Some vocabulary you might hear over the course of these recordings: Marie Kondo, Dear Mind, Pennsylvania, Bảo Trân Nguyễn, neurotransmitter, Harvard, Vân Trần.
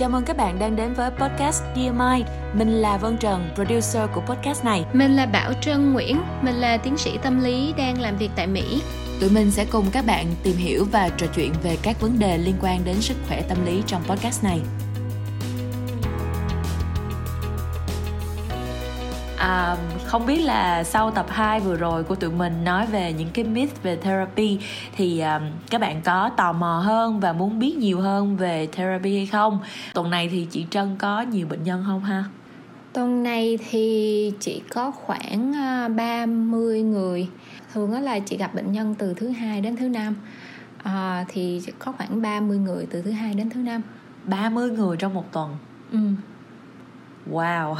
Chào mừng các bạn đang đến với podcast Dear Mind. Mình là Vân Trần, producer của podcast này. Mình là Bảo Trân Nguyễn, mình là tiến sĩ tâm lý đang làm việc tại Mỹ. Tụi mình sẽ cùng các bạn tìm hiểu và trò chuyện về các vấn đề liên quan đến sức khỏe tâm lý trong podcast này. Không biết là sau tập 2 vừa rồi của tụi mình nói về những cái myth về therapy thì các bạn có tò mò hơn và muốn biết nhiều hơn về therapy hay không? Tuần này thì chị Trân có nhiều bệnh nhân không ha? Tuần này thì chị có khoảng 30 người. Thường đó là chị gặp bệnh nhân từ thứ 2 đến thứ 5. Thì có khoảng 30 người từ thứ 2 đến thứ 5. 30 người trong một tuần? Ừ. Wow.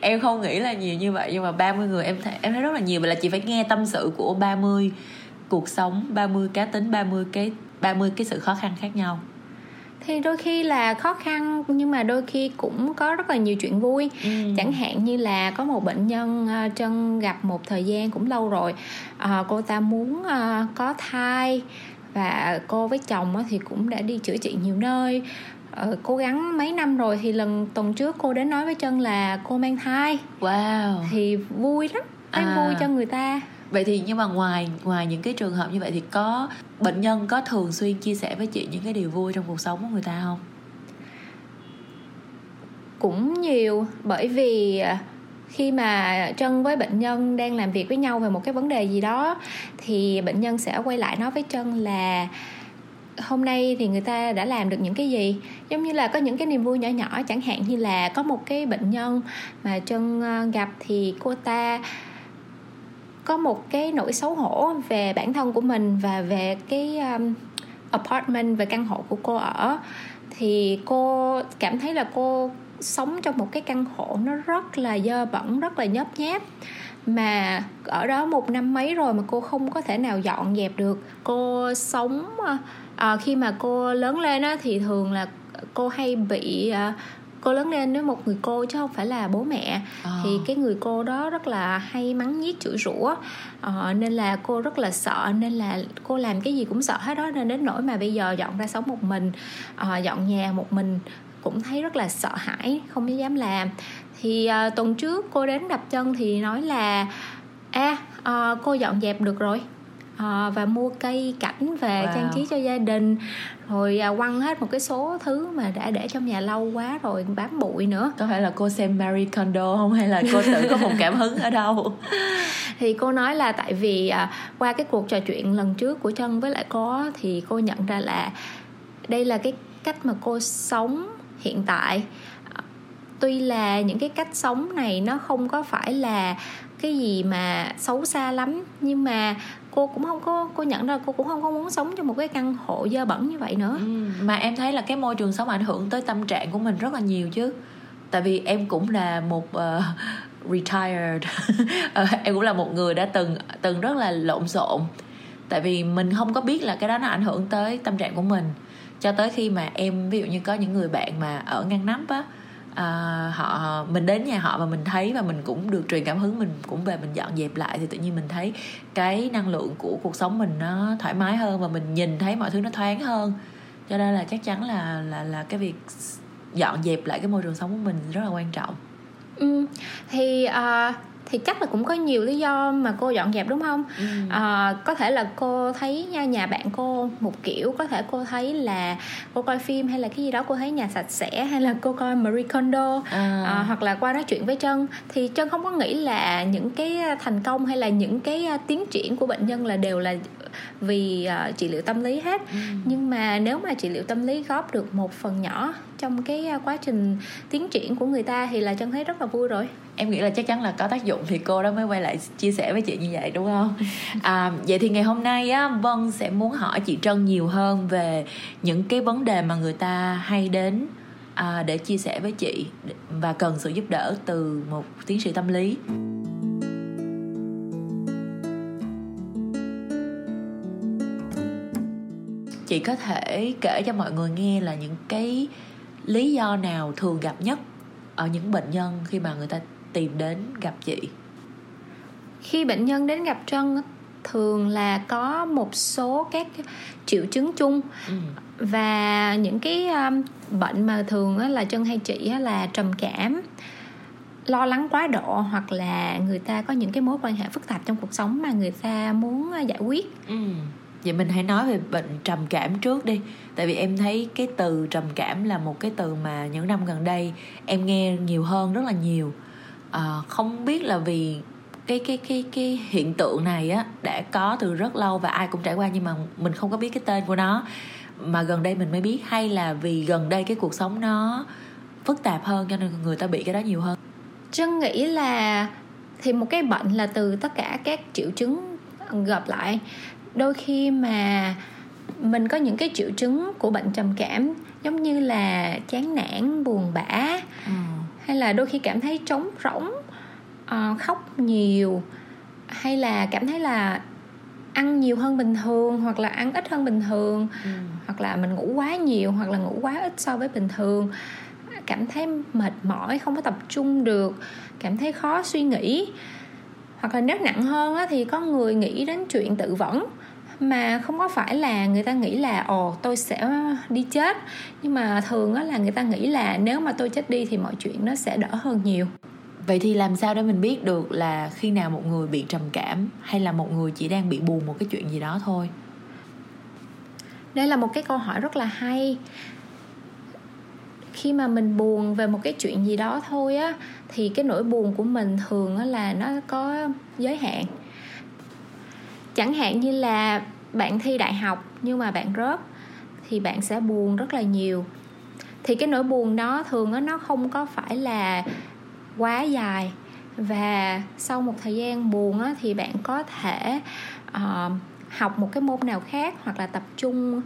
Em không nghĩ là nhiều như vậy, nhưng mà 30 người em thấy rất là nhiều. Vậy là chị phải nghe tâm sự của 30 cuộc sống, 30 cá tính, 30 cái sự khó khăn khác nhau. Thì đôi khi là khó khăn, nhưng mà đôi khi cũng có rất là nhiều chuyện vui. Chẳng hạn như là có một bệnh nhân Trân gặp một thời gian cũng lâu rồi, cô ta muốn có thai. Và cô với chồng thì cũng đã đi chữa trị nhiều nơi, cố gắng mấy năm rồi. Thì tuần trước cô đến nói với Trân là cô mang thai. Wow. Thì vui lắm, thấy vui cho người ta. Vậy thì nhưng mà ngoài những cái trường hợp như vậy thì có bệnh nhân có thường xuyên chia sẻ với chị những cái điều vui trong cuộc sống của người ta không? Cũng nhiều, bởi vì khi mà Trân với bệnh nhân đang làm việc với nhau về một cái vấn đề gì đó thì bệnh nhân sẽ quay lại nói với Trân là hôm nay thì người ta đã làm được những cái gì. Giống như là có những cái niềm vui nhỏ nhỏ. Chẳng hạn như là có một cái bệnh nhân mà Trân gặp thì cô ta có một cái nỗi xấu hổ về bản thân của mình và về cái apartment, về căn hộ của cô ở. Thì cô cảm thấy là cô sống trong một cái căn hộ nó rất là dơ bẩn, rất là nhớp nháp, mà ở đó một năm mấy rồi mà cô không có thể nào dọn dẹp được. Cô sống khi mà cô lớn lên á, thì thường là cô hay bị cô lớn lên với một người cô chứ không phải là bố mẹ. Thì cái người cô đó rất là hay mắng nhiếc chửi rủa, nên là cô rất là sợ, nên là cô làm cái gì cũng sợ hết đó. Nên đến nỗi mà bây giờ dọn ra sống một mình, dọn nhà một mình cũng thấy rất là sợ hãi, không dám làm. Thì tuần trước cô đến gặp Trân thì nói là cô dọn dẹp được rồi, và mua cây cảnh về trang trí cho gia đình. Rồi quăng hết một cái số thứ mà đã để trong nhà lâu quá rồi, bám bụi nữa. Có phải là cô xem Marie Kondo không? Hay là cô tự có một cảm hứng ở đâu? Thì cô nói là tại vì qua cái cuộc trò chuyện lần trước của Trân với lại cô thì cô nhận ra là đây là cái cách mà cô sống hiện tại. Tuy là những cái cách sống này nó không có phải là cái gì mà xấu xa lắm, nhưng mà cô cũng không có, cô nhận ra cô cũng không có muốn sống trong một cái căn hộ dơ bẩn như vậy nữa. Mà em thấy là cái môi trường sống ảnh hưởng tới tâm trạng của mình rất là nhiều chứ. Tại vì em cũng là một retired em cũng là một người đã từng rất là lộn xộn. Tại vì mình không có biết là cái đó nó ảnh hưởng tới tâm trạng của mình, cho tới khi mà em, ví dụ như có những người bạn mà ở ngăn nắp á, mình đến nhà họ và mình thấy, và mình cũng được truyền cảm hứng, mình cũng về mình dọn dẹp lại, thì tự nhiên mình thấy cái năng lượng của cuộc sống mình nó thoải mái hơn, và mình nhìn thấy mọi thứ nó thoáng hơn. Cho nên là chắc chắn là cái việc dọn dẹp lại cái môi trường sống của mình rất là quan trọng. Thì chắc là cũng có nhiều lý do mà cô dọn dẹp đúng không? Có thể là cô thấy nhà bạn cô một kiểu, có thể cô thấy là cô coi phim hay là cái gì đó, cô thấy nhà sạch sẽ, hay là cô coi Marie Kondo, hoặc là qua nói chuyện với Trân. Thì Trân không có nghĩ là những cái thành công hay là những cái tiến triển của bệnh nhân là đều là vì trị liệu tâm lý hết. Nhưng mà nếu mà trị liệu tâm lý góp được một phần nhỏ trong cái quá trình tiến triển của người ta thì là Trân thấy rất là vui rồi. Em nghĩ là chắc chắn là có tác dụng thì cô đó mới quay lại chia sẻ với chị như vậy đúng không? Vậy thì ngày hôm nay á, Vân sẽ muốn hỏi chị Trân nhiều hơn về những cái vấn đề mà người ta hay đến để chia sẻ với chị và cần sự giúp đỡ từ một tiến sĩ tâm lý. Chị có thể kể cho mọi người nghe là những cái lý do nào thường gặp nhất ở những bệnh nhân khi mà người ta tìm đến gặp chị? Khi bệnh nhân đến gặp Trân thường là có một số các triệu chứng chung Và những cái bệnh mà thường là Trân hay chị là trầm cảm, lo lắng quá độ, hoặc là người ta có những cái mối quan hệ phức tạp trong cuộc sống mà người ta muốn giải quyết. Vậy mình hãy nói về bệnh trầm cảm trước đi. Tại vì em thấy cái từ trầm cảm là một cái từ mà những năm gần đây em nghe nhiều hơn rất là nhiều. Không biết là vì cái hiện tượng này á đã có từ rất lâu và ai cũng trải qua, nhưng mà mình không có biết cái tên của nó, mà gần đây mình mới biết, hay là vì gần đây cái cuộc sống nó phức tạp hơn cho nên người ta bị cái đó nhiều hơn. Trân nghĩ là thì một cái bệnh là từ tất cả các triệu chứng gặp lại. Đôi khi mà mình có những cái triệu chứng của bệnh trầm cảm giống như là chán nản, buồn bã, hay là đôi khi cảm thấy trống rỗng, khóc nhiều, hay là cảm thấy là ăn nhiều hơn bình thường, hoặc là ăn ít hơn bình thường, hoặc là mình ngủ quá nhiều, hoặc là ngủ quá ít so với bình thường, cảm thấy mệt mỏi, không có tập trung được, cảm thấy khó suy nghĩ. Hoặc là nếu nặng hơn á, thì có người nghĩ đến chuyện tự vẫn, mà không có phải là người ta nghĩ là tôi sẽ đi chết, nhưng mà thường á, là người ta nghĩ là nếu mà tôi chết đi thì mọi chuyện nó sẽ đỡ hơn nhiều. Vậy thì làm sao để mình biết được là khi nào một người bị trầm cảm, hay là một người chỉ đang bị buồn một cái chuyện gì đó thôi? Đây là một cái câu hỏi rất là hay. Khi mà mình buồn về một cái chuyện gì đó thôi á, thì cái nỗi buồn của mình thường á là nó có giới hạn. Chẳng hạn như là bạn thi đại học nhưng mà bạn rớt, thì bạn sẽ buồn rất là nhiều. Thì cái nỗi buồn đó thường á nó không có phải là quá dài, và sau một thời gian buồn á, thì bạn có thể học một cái môn nào khác, hoặc là tập trung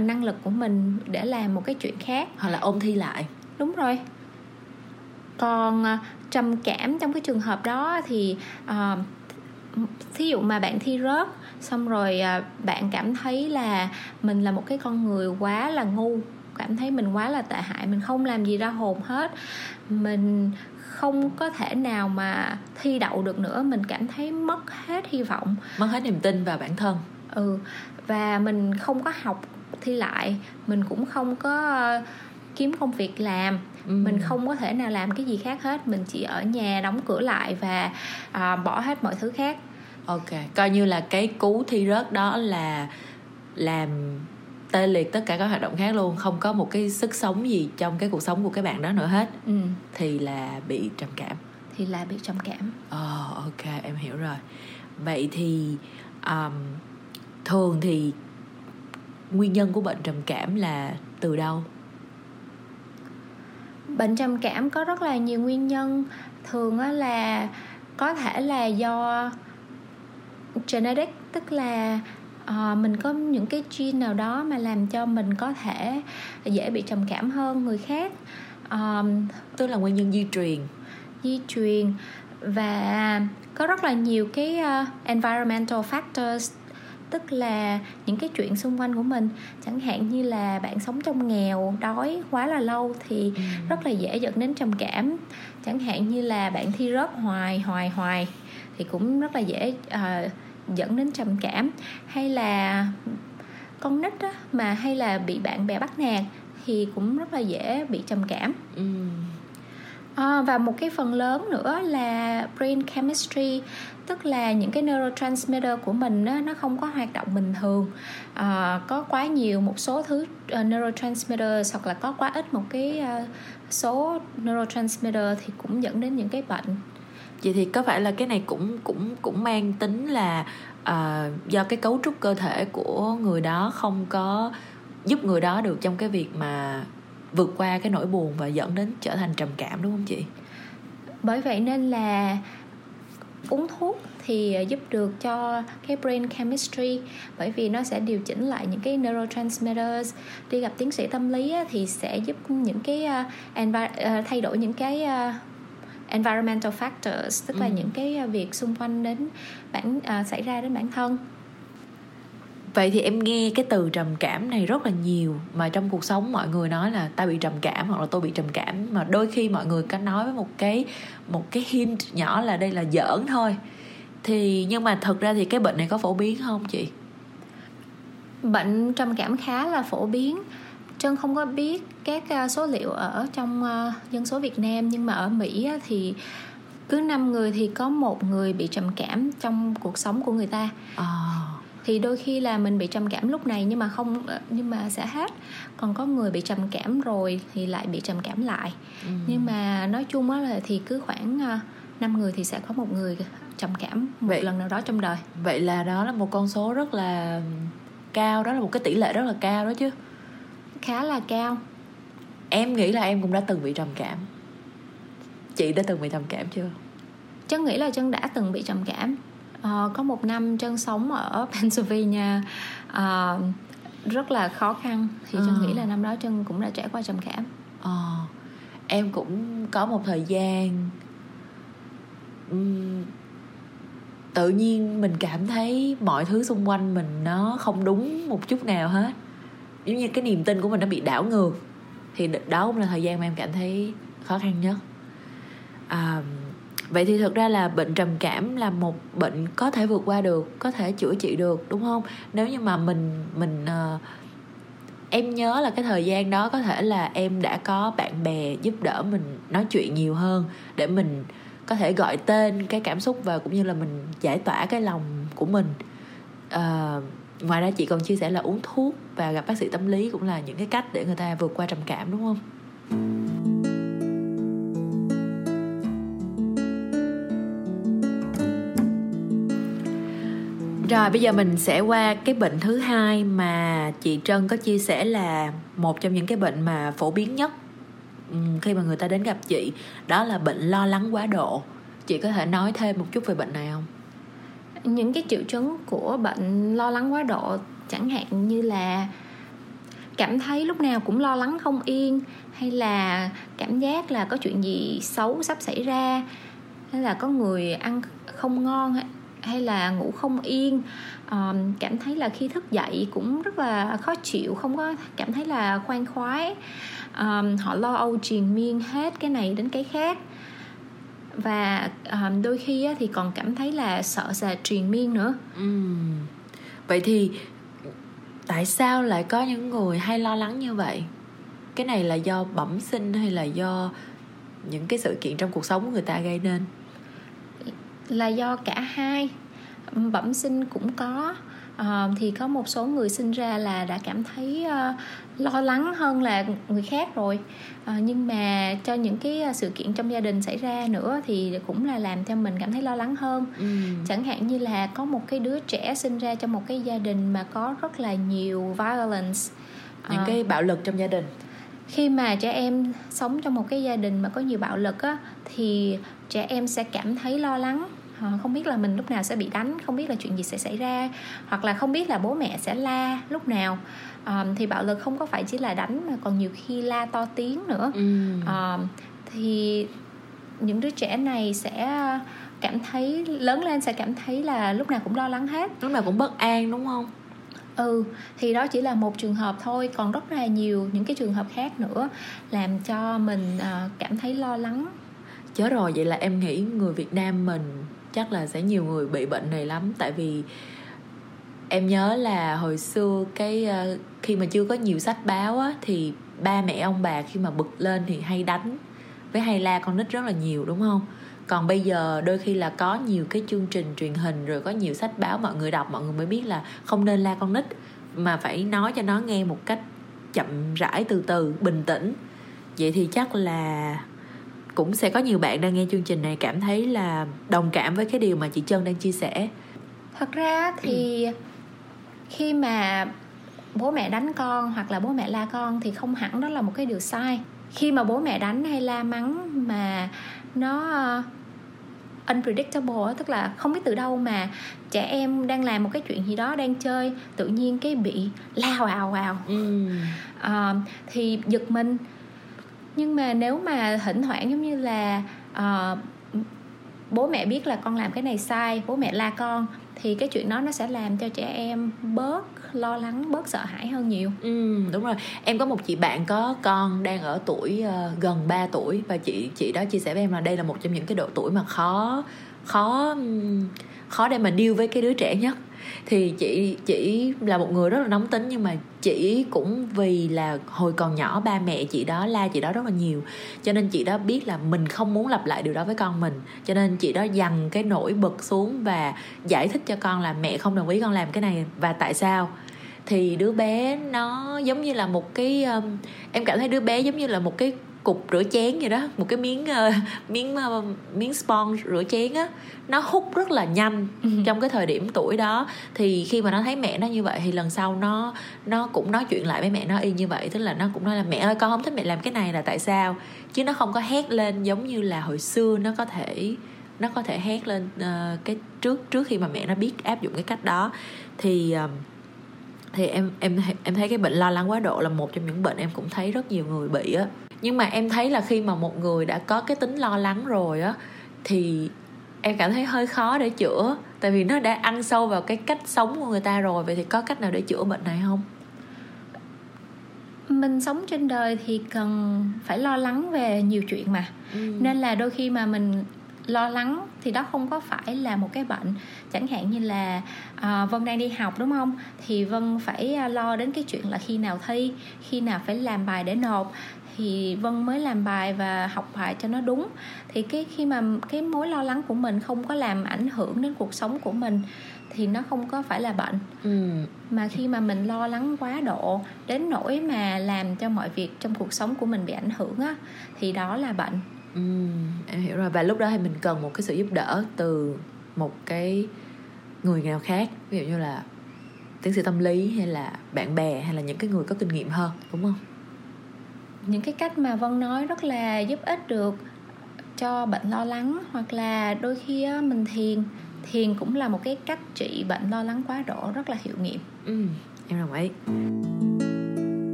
năng lực của mình để làm một cái chuyện khác, hoặc là ôn thi lại. Đúng rồi. Còn trầm cảm trong cái trường hợp đó thì thí dụ mà bạn thi rớt, xong rồi bạn cảm thấy là mình là một cái con người quá là ngu, cảm thấy mình quá là tệ hại, mình không làm gì ra hồn hết, mình không có thể nào mà thi đậu được nữa, mình cảm thấy mất hết hy vọng, mất hết niềm tin vào bản thân. Và mình không có học thi lại, mình cũng không có kiếm công việc làm, mình không có thể nào làm cái gì khác hết, mình chỉ ở nhà đóng cửa lại và bỏ hết mọi thứ khác. Ok, coi như là cái cú thi rớt đó là làm tê liệt tất cả các hoạt động khác luôn, không có một cái sức sống gì trong cái cuộc sống của các bạn đó nữa hết. Thì là bị trầm cảm. Ok, em hiểu rồi. Vậy thì thường thì nguyên nhân của bệnh trầm cảm là từ đâu? Bệnh trầm cảm có rất là nhiều nguyên nhân. Thường là có thể là do genetic, tức là mình có những cái gene nào đó mà làm cho mình có thể dễ bị trầm cảm hơn người khác, tức là nguyên nhân di truyền. Và có rất là nhiều cái environmental factors, tức là những cái chuyện xung quanh của mình. Chẳng hạn như là bạn sống trong nghèo đói quá là lâu thì rất là dễ dẫn đến trầm cảm. Chẳng hạn như là bạn thi rớt hoài thì cũng rất là dễ dẫn đến trầm cảm. Hay là con nít á, mà hay là bị bạn bè bắt nạt thì cũng rất là dễ bị trầm cảm. Và một cái phần lớn nữa là brain chemistry, tức là những cái neurotransmitter của mình á, nó không có hoạt động bình thường. Có quá nhiều một số thứ neurotransmitter, hoặc là có quá ít một cái số neurotransmitter thì cũng dẫn đến những cái bệnh. Vậy thì có phải là cái này cũng mang tính là do cái cấu trúc cơ thể của người đó không có giúp người đó được trong cái việc mà vượt qua cái nỗi buồn và dẫn đến trở thành trầm cảm, đúng không chị? Bởi vậy nên là uống thuốc thì giúp được cho cái brain chemistry, bởi vì nó sẽ điều chỉnh lại những cái neurotransmitters. Đi gặp tiến sĩ tâm lý thì sẽ giúp những cái thay đổi những cái environmental factors, tức là những cái việc xung quanh đến xảy ra đến bản thân. Vậy thì em nghe cái từ trầm cảm này rất là nhiều, mà trong cuộc sống mọi người nói là ta bị trầm cảm hoặc là tôi bị trầm cảm, mà đôi khi mọi người có nói với một cái hint nhỏ là đây là giỡn thôi. Thì nhưng mà thật ra thì cái bệnh này có phổ biến không chị? Bệnh trầm cảm khá là phổ biến. Trân không có biết các số liệu ở trong dân số Việt Nam, nhưng mà ở Mỹ thì cứ 5 người thì có 1 người bị trầm cảm trong cuộc sống của người ta. Thì đôi khi là mình bị trầm cảm lúc này nhưng mà sẽ hết. Còn có người bị trầm cảm rồi thì lại bị trầm cảm lại. Nhưng mà nói chung là thì cứ khoảng 5 người thì sẽ có 1 người trầm cảm một lần nào đó trong đời. Vậy là đó là một con số rất là cao, đó là một cái tỷ lệ rất là cao đó chứ. Khá là cao. Em nghĩ là em cũng đã từng bị trầm cảm. Chị đã từng bị trầm cảm chưa? Trân nghĩ là Trân đã từng bị trầm cảm. Có một năm Trân sống ở Pennsylvania rất là khó khăn. Thì Trân nghĩ là năm đó Trân cũng đã trải qua trầm cảm. Em cũng có một thời gian tự nhiên mình cảm thấy mọi thứ xung quanh mình nó không đúng một chút nào hết. Giống như cái niềm tin của mình nó bị đảo ngược. Thì đó cũng là thời gian mà em cảm thấy khó khăn nhất. Vậy thì thực ra là bệnh trầm cảm là một bệnh có thể vượt qua được, có thể chữa trị được, đúng không? Nếu như mà em nhớ là cái thời gian đó có thể là em đã có bạn bè giúp đỡ mình nói chuyện nhiều hơn để mình có thể gọi tên cái cảm xúc và cũng như là mình giải tỏa cái lòng của mình. Ngoài ra chị còn chia sẻ là uống thuốc và gặp bác sĩ tâm lý cũng là những cái cách để người ta vượt qua trầm cảm, đúng không? Rồi bây giờ mình sẽ qua cái bệnh thứ hai mà chị Trân có chia sẻ là một trong những cái bệnh mà phổ biến nhất khi mà người ta đến gặp chị, đó là bệnh lo lắng quá độ. Chị có thể nói thêm một chút về bệnh này không? Những cái triệu chứng của bệnh lo lắng quá độ chẳng hạn như là cảm thấy lúc nào cũng lo lắng không yên, hay là cảm giác là có chuyện gì xấu sắp xảy ra, hay là có người ăn không ngon, hay là ngủ không yên, cảm thấy là khi thức dậy cũng rất là khó chịu, không có cảm thấy là khoan khoái. Họ lo âu triền miên hết cái này đến cái khác. Và đôi khi thì còn cảm thấy là sợ sệt triền miên nữa. Vậy thì tại sao lại có những người hay lo lắng như vậy? Cái này là do bẩm sinh hay là do những cái sự kiện trong cuộc sống của người ta gây nên? Là do cả hai. Bẩm sinh cũng có. Thì có một số người sinh ra là đã cảm thấy lo lắng hơn là người khác rồi. Nhưng mà cho những cái sự kiện trong gia đình xảy ra nữa thì cũng là làm cho mình cảm thấy lo lắng hơn. Chẳng hạn như là có một cái đứa trẻ sinh ra trong một cái gia đình mà có rất là nhiều violence, những cái bạo lực trong gia đình. Khi mà trẻ em sống trong một cái gia đình mà có nhiều bạo lực á, thì trẻ em sẽ cảm thấy lo lắng, không biết là mình lúc nào sẽ bị đánh, không biết là chuyện gì sẽ xảy ra, hoặc là không biết là bố mẹ sẽ la lúc nào. Thì bạo lực không có phải chỉ là đánh mà còn nhiều khi la to tiếng nữa. Thì những đứa trẻ này sẽ cảm thấy lớn lên sẽ cảm thấy là lúc nào cũng lo lắng hết, lúc nào cũng bất an, đúng không? Thì đó chỉ là một trường hợp thôi, còn rất là nhiều những cái trường hợp khác nữa làm cho mình cảm thấy lo lắng. Chớ rồi, vậy là em nghĩ người Việt Nam mình chắc là sẽ nhiều người bị bệnh này lắm. Tại vì em nhớ là hồi xưa khi mà chưa có nhiều sách báo á, thì ba mẹ ông bà khi mà bực lên thì hay đánh với hay la con nít rất là nhiều, đúng không? Còn bây giờ đôi khi là có nhiều cái chương trình truyền hình rồi có nhiều sách báo mọi người đọc, mọi người mới biết là không nên la con nít mà phải nói cho nó nghe một cách chậm rãi, từ từ, bình tĩnh. Vậy thì chắc là cũng sẽ có nhiều bạn đang nghe chương trình này cảm thấy là đồng cảm với cái điều mà chị Trân đang chia sẻ. Thật ra thì khi mà bố mẹ đánh con hoặc là bố mẹ la con thì không hẳn đó là một cái điều sai. Khi mà bố mẹ đánh hay la mắng mà nó unpredictable, tức là không biết từ đâu mà trẻ em đang làm một cái chuyện gì đó, đang chơi, tự nhiên cái bị la ào ào. Thì giật mình. Nhưng mà nếu mà thỉnh thoảng giống như là bố mẹ biết là con làm cái này sai, bố mẹ la con, thì cái chuyện đó nó sẽ làm cho trẻ em bớt lo lắng, bớt sợ hãi hơn nhiều. Đúng rồi. Em có một chị bạn có con đang ở tuổi gần 3 tuổi và chị đó chia sẻ với em là đây là một trong những cái độ tuổi mà khó để mà deal với cái đứa trẻ nhất. Thì chị là một người rất là nóng tính, nhưng mà chị cũng vì là hồi còn nhỏ ba mẹ chị đó la chị đó rất là nhiều, cho nên chị đó biết là mình không muốn lặp lại điều đó với con mình, cho nên chị đó dằn cái nỗi bực xuống và giải thích cho con là mẹ không đồng ý con làm cái này và tại sao. Thì đứa bé nó giống như là một cái, em cảm thấy đứa bé giống như là một cái cục rửa chén vậy đó, một cái miếng sponge rửa chén á, nó hút rất là nhanh trong cái thời điểm tuổi đó. Thì khi mà nó thấy mẹ nó như vậy thì lần sau nó cũng nói chuyện lại với mẹ nó y như vậy, tức là nó cũng nói là mẹ ơi con không thích mẹ làm cái này là tại sao, chứ nó không có hét lên giống như là hồi xưa nó có thể hét lên cái trước khi mà mẹ nó biết áp dụng cái cách đó. Thì em thấy cái bệnh lo lắng quá độ là một trong những bệnh em cũng thấy rất nhiều người bị á. Nhưng mà em thấy là khi mà một người đã có cái tính lo lắng rồi á thì em cảm thấy hơi khó để chữa, tại vì nó đã ăn sâu vào cái cách sống của người ta rồi. Vậy thì có cách nào để chữa bệnh này không? Mình sống trên đời thì cần phải lo lắng về nhiều chuyện mà. Nên là đôi khi mà mình lo lắng thì đó không có phải là một cái bệnh. Chẳng hạn như là Vân đang đi học đúng không, thì Vân phải lo đến cái chuyện là khi nào thi, khi nào phải làm bài để nộp thì Vân mới làm bài và học bài cho nó đúng. Thì khi mà cái mối lo lắng của mình không có làm ảnh hưởng đến cuộc sống của mình thì nó không có phải là bệnh. Mà khi mà mình lo lắng quá độ đến nỗi mà làm cho mọi việc trong cuộc sống của mình bị ảnh hưởng á, thì đó là bệnh. Em hiểu rồi. Và lúc đó thì mình cần một cái sự giúp đỡ từ một cái người nào khác, ví dụ như là tiến sĩ tâm lý hay là bạn bè hay là những cái người có kinh nghiệm hơn, đúng không? Những cái cách mà Vân nói rất là giúp ích được cho bệnh lo lắng, hoặc là đôi khi mình thiền cũng là một cái cách trị bệnh lo lắng quá độ rất là hiệu nghiệm. Em đồng ý.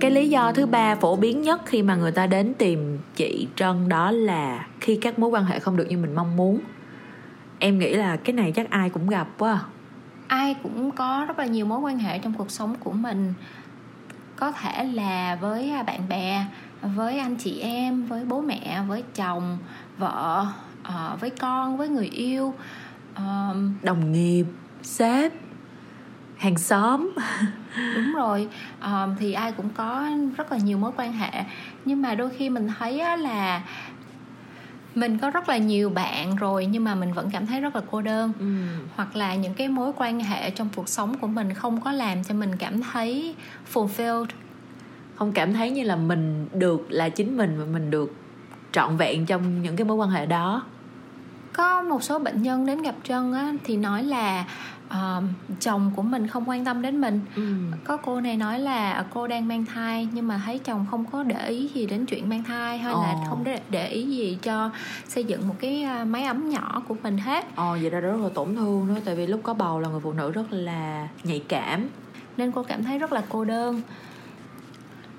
Cái lý do thứ ba phổ biến nhất khi mà người ta đến tìm chị Trân đó là khi các mối quan hệ không được như mình mong muốn. Em nghĩ là cái này chắc ai cũng gặp quá. Ai cũng có rất là nhiều mối quan hệ trong cuộc sống của mình. Có thể là với bạn bè, với anh chị em, với bố mẹ, với chồng, vợ, với con, với người yêu, đồng nghiệp, sếp, hàng xóm. Đúng rồi, thì ai cũng có rất là nhiều mối quan hệ. Nhưng mà đôi khi mình thấy là mình có rất là nhiều bạn rồi nhưng mà mình vẫn cảm thấy rất là cô đơn. Hoặc là những cái mối quan hệ trong cuộc sống của mình không có làm cho mình cảm thấy fulfilled, không cảm thấy như là mình được là chính mình và mình được trọn vẹn trong những cái mối quan hệ đó. Có một số bệnh nhân đến gặp Trân thì nói là chồng của mình không quan tâm đến mình. Có cô này nói là cô đang mang thai nhưng mà thấy chồng không có để ý gì đến chuyện mang thai, hay là không để ý gì cho xây dựng một cái mái ấm nhỏ của mình hết. Vậy đó rất là tổn thương đó, tại vì lúc có bầu là người phụ nữ rất là nhạy cảm nên cô cảm thấy rất là cô đơn.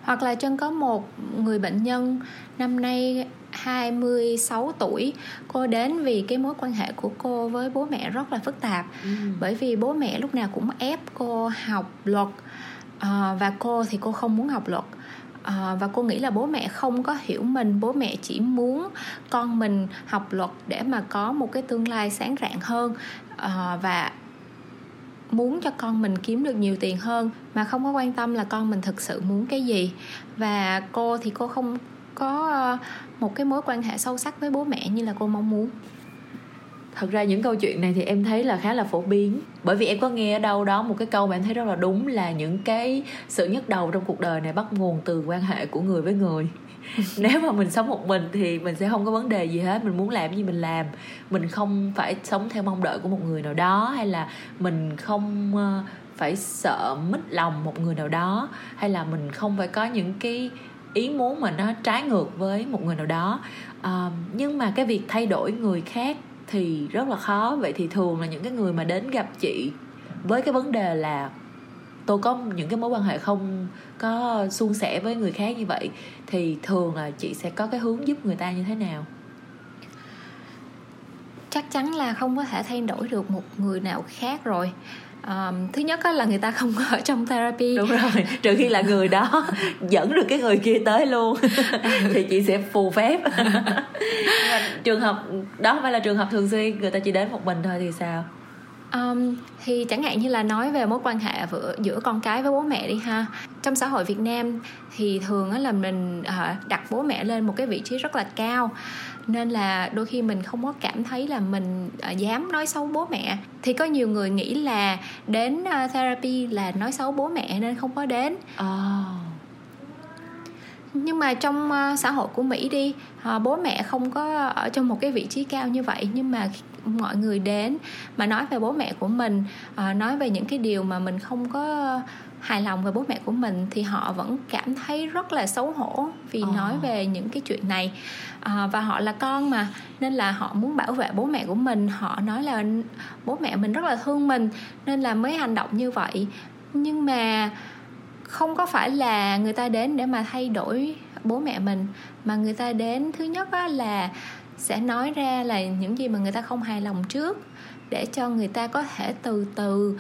Hoặc là Trân có một người bệnh nhân năm nay 26 tuổi, cô đến vì cái mối quan hệ của cô với bố mẹ rất là phức tạp. Bởi vì bố mẹ lúc nào cũng ép cô học luật, và cô thì cô không muốn học luật, và cô nghĩ là bố mẹ không có hiểu mình, bố mẹ chỉ muốn con mình học luật để mà có một cái tương lai sáng rạng hơn, và muốn cho con mình kiếm được nhiều tiền hơn, mà không có quan tâm là con mình thực sự muốn cái gì. Và cô thì cô không có một cái mối quan hệ sâu sắc với bố mẹ như là cô mong muốn. Thật ra những câu chuyện này thì em thấy là khá là phổ biến. Bởi vì em có nghe ở đâu đó một cái câu mà em thấy rất là đúng, là những cái sự nhức đầu trong cuộc đời này bắt nguồn từ quan hệ của người với người. Nếu mà mình sống một mình thì mình sẽ không có vấn đề gì hết, mình muốn làm gì mình làm, mình không phải sống theo mong đợi của một người nào đó, hay là mình không phải sợ mít lòng một người nào đó, hay là mình không phải có những cái ý muốn mà nó trái ngược với một người nào đó. Nhưng mà cái việc thay đổi người khác thì rất là khó. Vậy thì thường là những cái người mà đến gặp chị với cái vấn đề là tôi có những cái mối quan hệ không có suôn sẻ với người khác như vậy, thì thường là chị sẽ có cái hướng giúp người ta như thế nào? Chắc chắn là không có thể thay đổi được một người nào khác rồi. Thứ nhất là người ta không ở trong therapy. Đúng rồi, trừ khi là người đó dẫn được cái người kia tới luôn thì chị sẽ phù phép. Trường hợp đó không phải là trường hợp thường xuyên, người ta chỉ đến một mình thôi thì sao? Thì chẳng hạn như là nói về mối quan hệ giữa con cái với bố mẹ đi ha. Trong xã hội Việt Nam thì thường là mình đặt bố mẹ lên một cái vị trí rất là cao, nên là đôi khi mình không có cảm thấy là mình dám nói xấu bố mẹ. Thì có nhiều người nghĩ là đến therapy là nói xấu bố mẹ nên không có đến. Nhưng mà trong xã hội của Mỹ đi, bố mẹ không có ở trong một cái vị trí cao như vậy, nhưng mà mọi người đến mà nói về bố mẹ của mình, nói về những cái điều mà mình không có hài lòng về bố mẹ của mình, thì họ vẫn cảm thấy rất là xấu hổ vì nói về những cái chuyện này. Và họ là con mà, nên là họ muốn bảo vệ bố mẹ của mình. Họ nói là bố mẹ mình rất là thương mình nên là mới hành động như vậy. Nhưng mà không có phải là người ta đến để mà thay đổi bố mẹ mình, mà người ta đến thứ nhất là sẽ nói ra là những gì mà người ta không hài lòng trước, để cho người ta có thể từ từ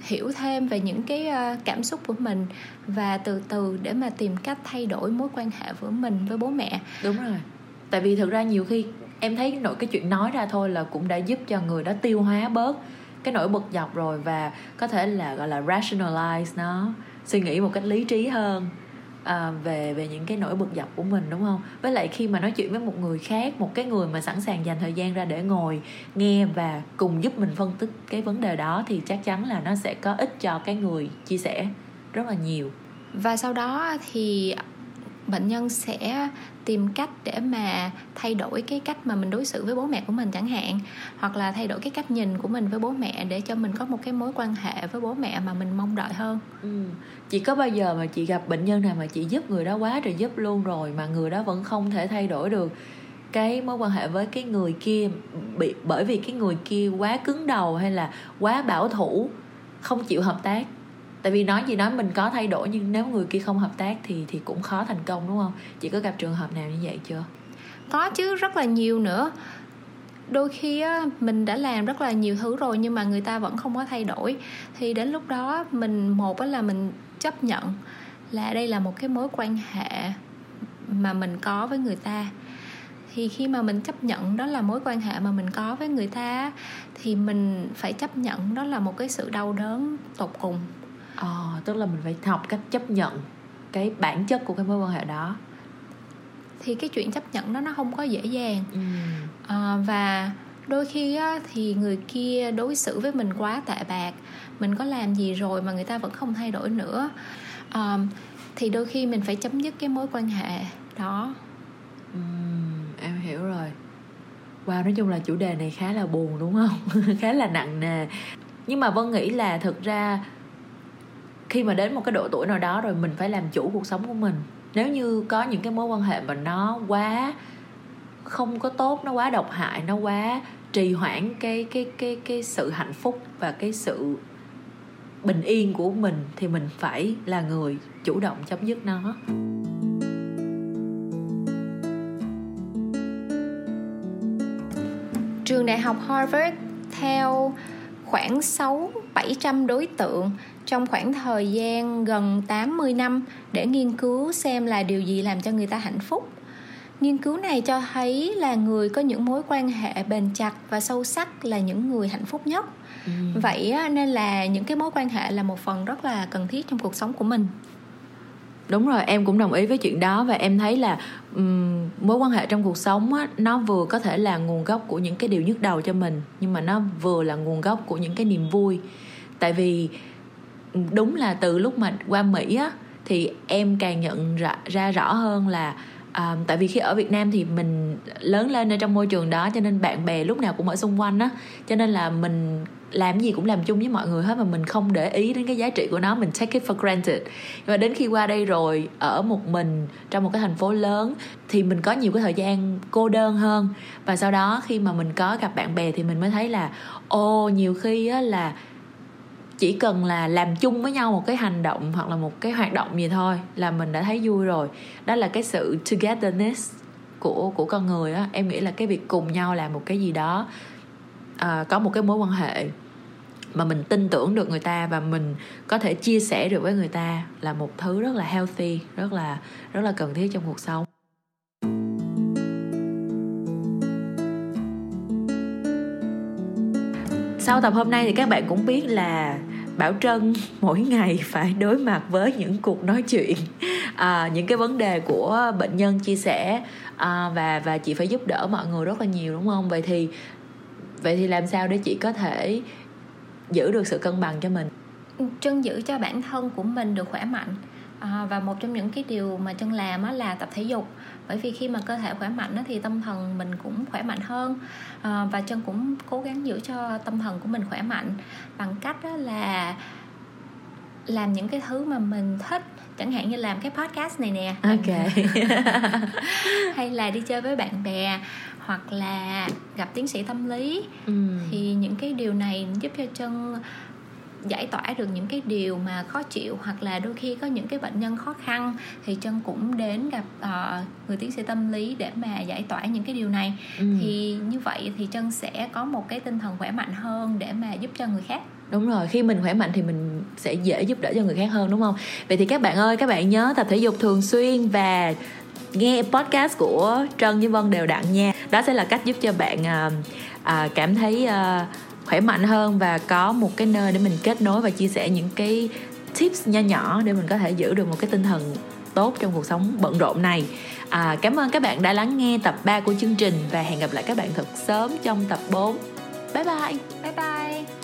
hiểu thêm về những cái cảm xúc của mình, và từ từ để mà tìm cách thay đổi mối quan hệ của mình với bố mẹ. Đúng rồi, tại vì thực ra nhiều khi em thấy nội cái chuyện nói ra thôi là cũng đã giúp cho người đó tiêu hóa bớt cái nỗi bực dọc rồi, và có thể là gọi là rationalize nó, suy nghĩ một cách lý trí hơn về những cái nỗi bực dọc của mình, đúng không? Với lại khi mà nói chuyện với một người khác, một cái người mà sẵn sàng dành thời gian ra để ngồi nghe và cùng giúp mình phân tích cái vấn đề đó, thì chắc chắn là nó sẽ có ích cho cái người chia sẻ rất là nhiều. Và sau đó thì bệnh nhân sẽ tìm cách để mà thay đổi cái cách mà mình đối xử với bố mẹ của mình chẳng hạn, hoặc là thay đổi cái cách nhìn của mình với bố mẹ để cho mình có một cái mối quan hệ với bố mẹ mà mình mong đợi hơn. Chị có bao giờ mà chị gặp bệnh nhân nào mà chị giúp người đó quá rồi, giúp luôn rồi mà người đó vẫn không thể thay đổi được cái mối quan hệ với cái người kia, bởi vì cái người kia quá cứng đầu hay là quá bảo thủ, không chịu hợp tác? Tại vì nói gì nói mình có thay đổi nhưng nếu người kia không hợp tác thì cũng khó thành công, đúng không? Chị có gặp trường hợp nào như vậy chưa? Có chứ, rất là nhiều nữa. Đôi khi á, mình đã làm rất là nhiều thứ rồi nhưng mà người ta vẫn không có thay đổi. Thì đến lúc đó mình là mình chấp nhận là đây là một cái mối quan hệ mà mình có với người ta. Thì khi mà mình chấp nhận đó là mối quan hệ mà mình có với người ta thì mình phải chấp nhận đó là một cái sự đau đớn tột cùng. Tức là mình phải học cách chấp nhận cái bản chất của cái mối quan hệ đó. Thì cái chuyện chấp nhận đó nó không có dễ dàng. Và đôi khi á, thì người kia đối xử với mình quá tệ bạc, mình có làm gì rồi mà người ta vẫn không thay đổi nữa, thì đôi khi mình phải chấm dứt cái mối quan hệ đó. Em hiểu rồi. Wow, nói chung là chủ đề này khá là buồn đúng không? Khá là nặng nề. Nhưng mà Vân nghĩ là thực ra khi mà đến một cái độ tuổi nào đó rồi mình phải làm chủ cuộc sống của mình. Nếu như có những cái mối quan hệ mà nó quá không có tốt, nó quá độc hại, nó quá trì hoãn cái sự hạnh phúc và cái sự bình yên của mình, thì mình phải là người chủ động chấm dứt nó. Trường đại học Harvard theo khoảng 600-700 đối tượng trong khoảng thời gian gần 80 năm để nghiên cứu xem là điều gì làm cho người ta hạnh phúc. Nghiên cứu này cho thấy là người có những mối quan hệ bền chặt và sâu sắc là những người hạnh phúc nhất. Vậy nên là những cái mối quan hệ là một phần rất là cần thiết trong cuộc sống của mình. Đúng rồi, em cũng đồng ý với chuyện đó. Và em thấy là mối quan hệ trong cuộc sống á, nó vừa có thể là nguồn gốc của những cái điều nhức đầu cho mình, nhưng mà nó vừa là nguồn gốc của những cái niềm vui. Tại vì đúng là từ lúc mà qua Mỹ á, thì em càng nhận ra rõ hơn là tại vì khi ở Việt Nam thì mình lớn lên ở trong môi trường đó, cho nên bạn bè lúc nào cũng ở xung quanh á, cho nên là mình làm gì cũng làm chung với mọi người hết mà mình không để ý đến cái giá trị của nó, mình take it for granted. Và đến khi qua đây rồi, ở một mình trong một cái thành phố lớn thì mình có nhiều cái thời gian cô đơn hơn, và sau đó khi mà mình có gặp bạn bè thì mình mới thấy là nhiều khi á là chỉ cần là làm chung với nhau một cái hành động hoặc là một cái hoạt động gì thôi là mình đã thấy vui rồi. Đó là cái sự togetherness của con người á. Em nghĩ là cái việc cùng nhau làm một cái gì đó, có một cái mối quan hệ mà mình tin tưởng được người ta và mình có thể chia sẻ được với người ta là một thứ rất là healthy, rất là cần thiết trong cuộc sống. Sau tập hôm nay thì các bạn cũng biết là Bảo Trân mỗi ngày phải đối mặt với những cuộc nói chuyện, những cái vấn đề của bệnh nhân chia sẻ, và chị phải giúp đỡ mọi người rất là nhiều, đúng không? Vậy thì làm sao để chị có thể giữ được sự cân bằng cho mình? Trân giữ cho bản thân của mình được khỏe mạnh, và một trong những cái điều mà Trân làm là tập thể dục. Bởi vì khi mà cơ thể khỏe mạnh thì tâm thần mình cũng khỏe mạnh hơn, và Trân cũng cố gắng giữ cho tâm thần của mình khỏe mạnh bằng cách là làm những cái thứ mà mình thích, chẳng hạn như làm cái podcast này nè, okay. Hay là đi chơi với bạn bè, hoặc là gặp tiến sĩ tâm lý. Thì những cái điều này giúp cho Trân giải tỏa được những cái điều mà khó chịu, hoặc là đôi khi có những cái bệnh nhân khó khăn thì Trân cũng đến gặp người tiến sĩ tâm lý để mà giải tỏa những cái điều này. Thì như vậy thì Trân sẽ có một cái tinh thần khỏe mạnh hơn để mà giúp cho người khác. Đúng rồi, khi mình khỏe mạnh thì mình sẽ dễ giúp đỡ cho người khác hơn, đúng không? Vậy thì các bạn ơi, các bạn nhớ tập thể dục thường xuyên và nghe podcast của Trân với Vân đều đặn nha. Đó sẽ là cách giúp cho bạn cảm thấy khỏe mạnh hơn và có một cái nơi để mình kết nối và chia sẻ những cái tips nho nhỏ để mình có thể giữ được một cái tinh thần tốt trong cuộc sống bận rộn này. Cảm ơn các bạn đã lắng nghe tập 3 của chương trình và hẹn gặp lại các bạn thật sớm trong tập 4. Bye bye. Bye bye.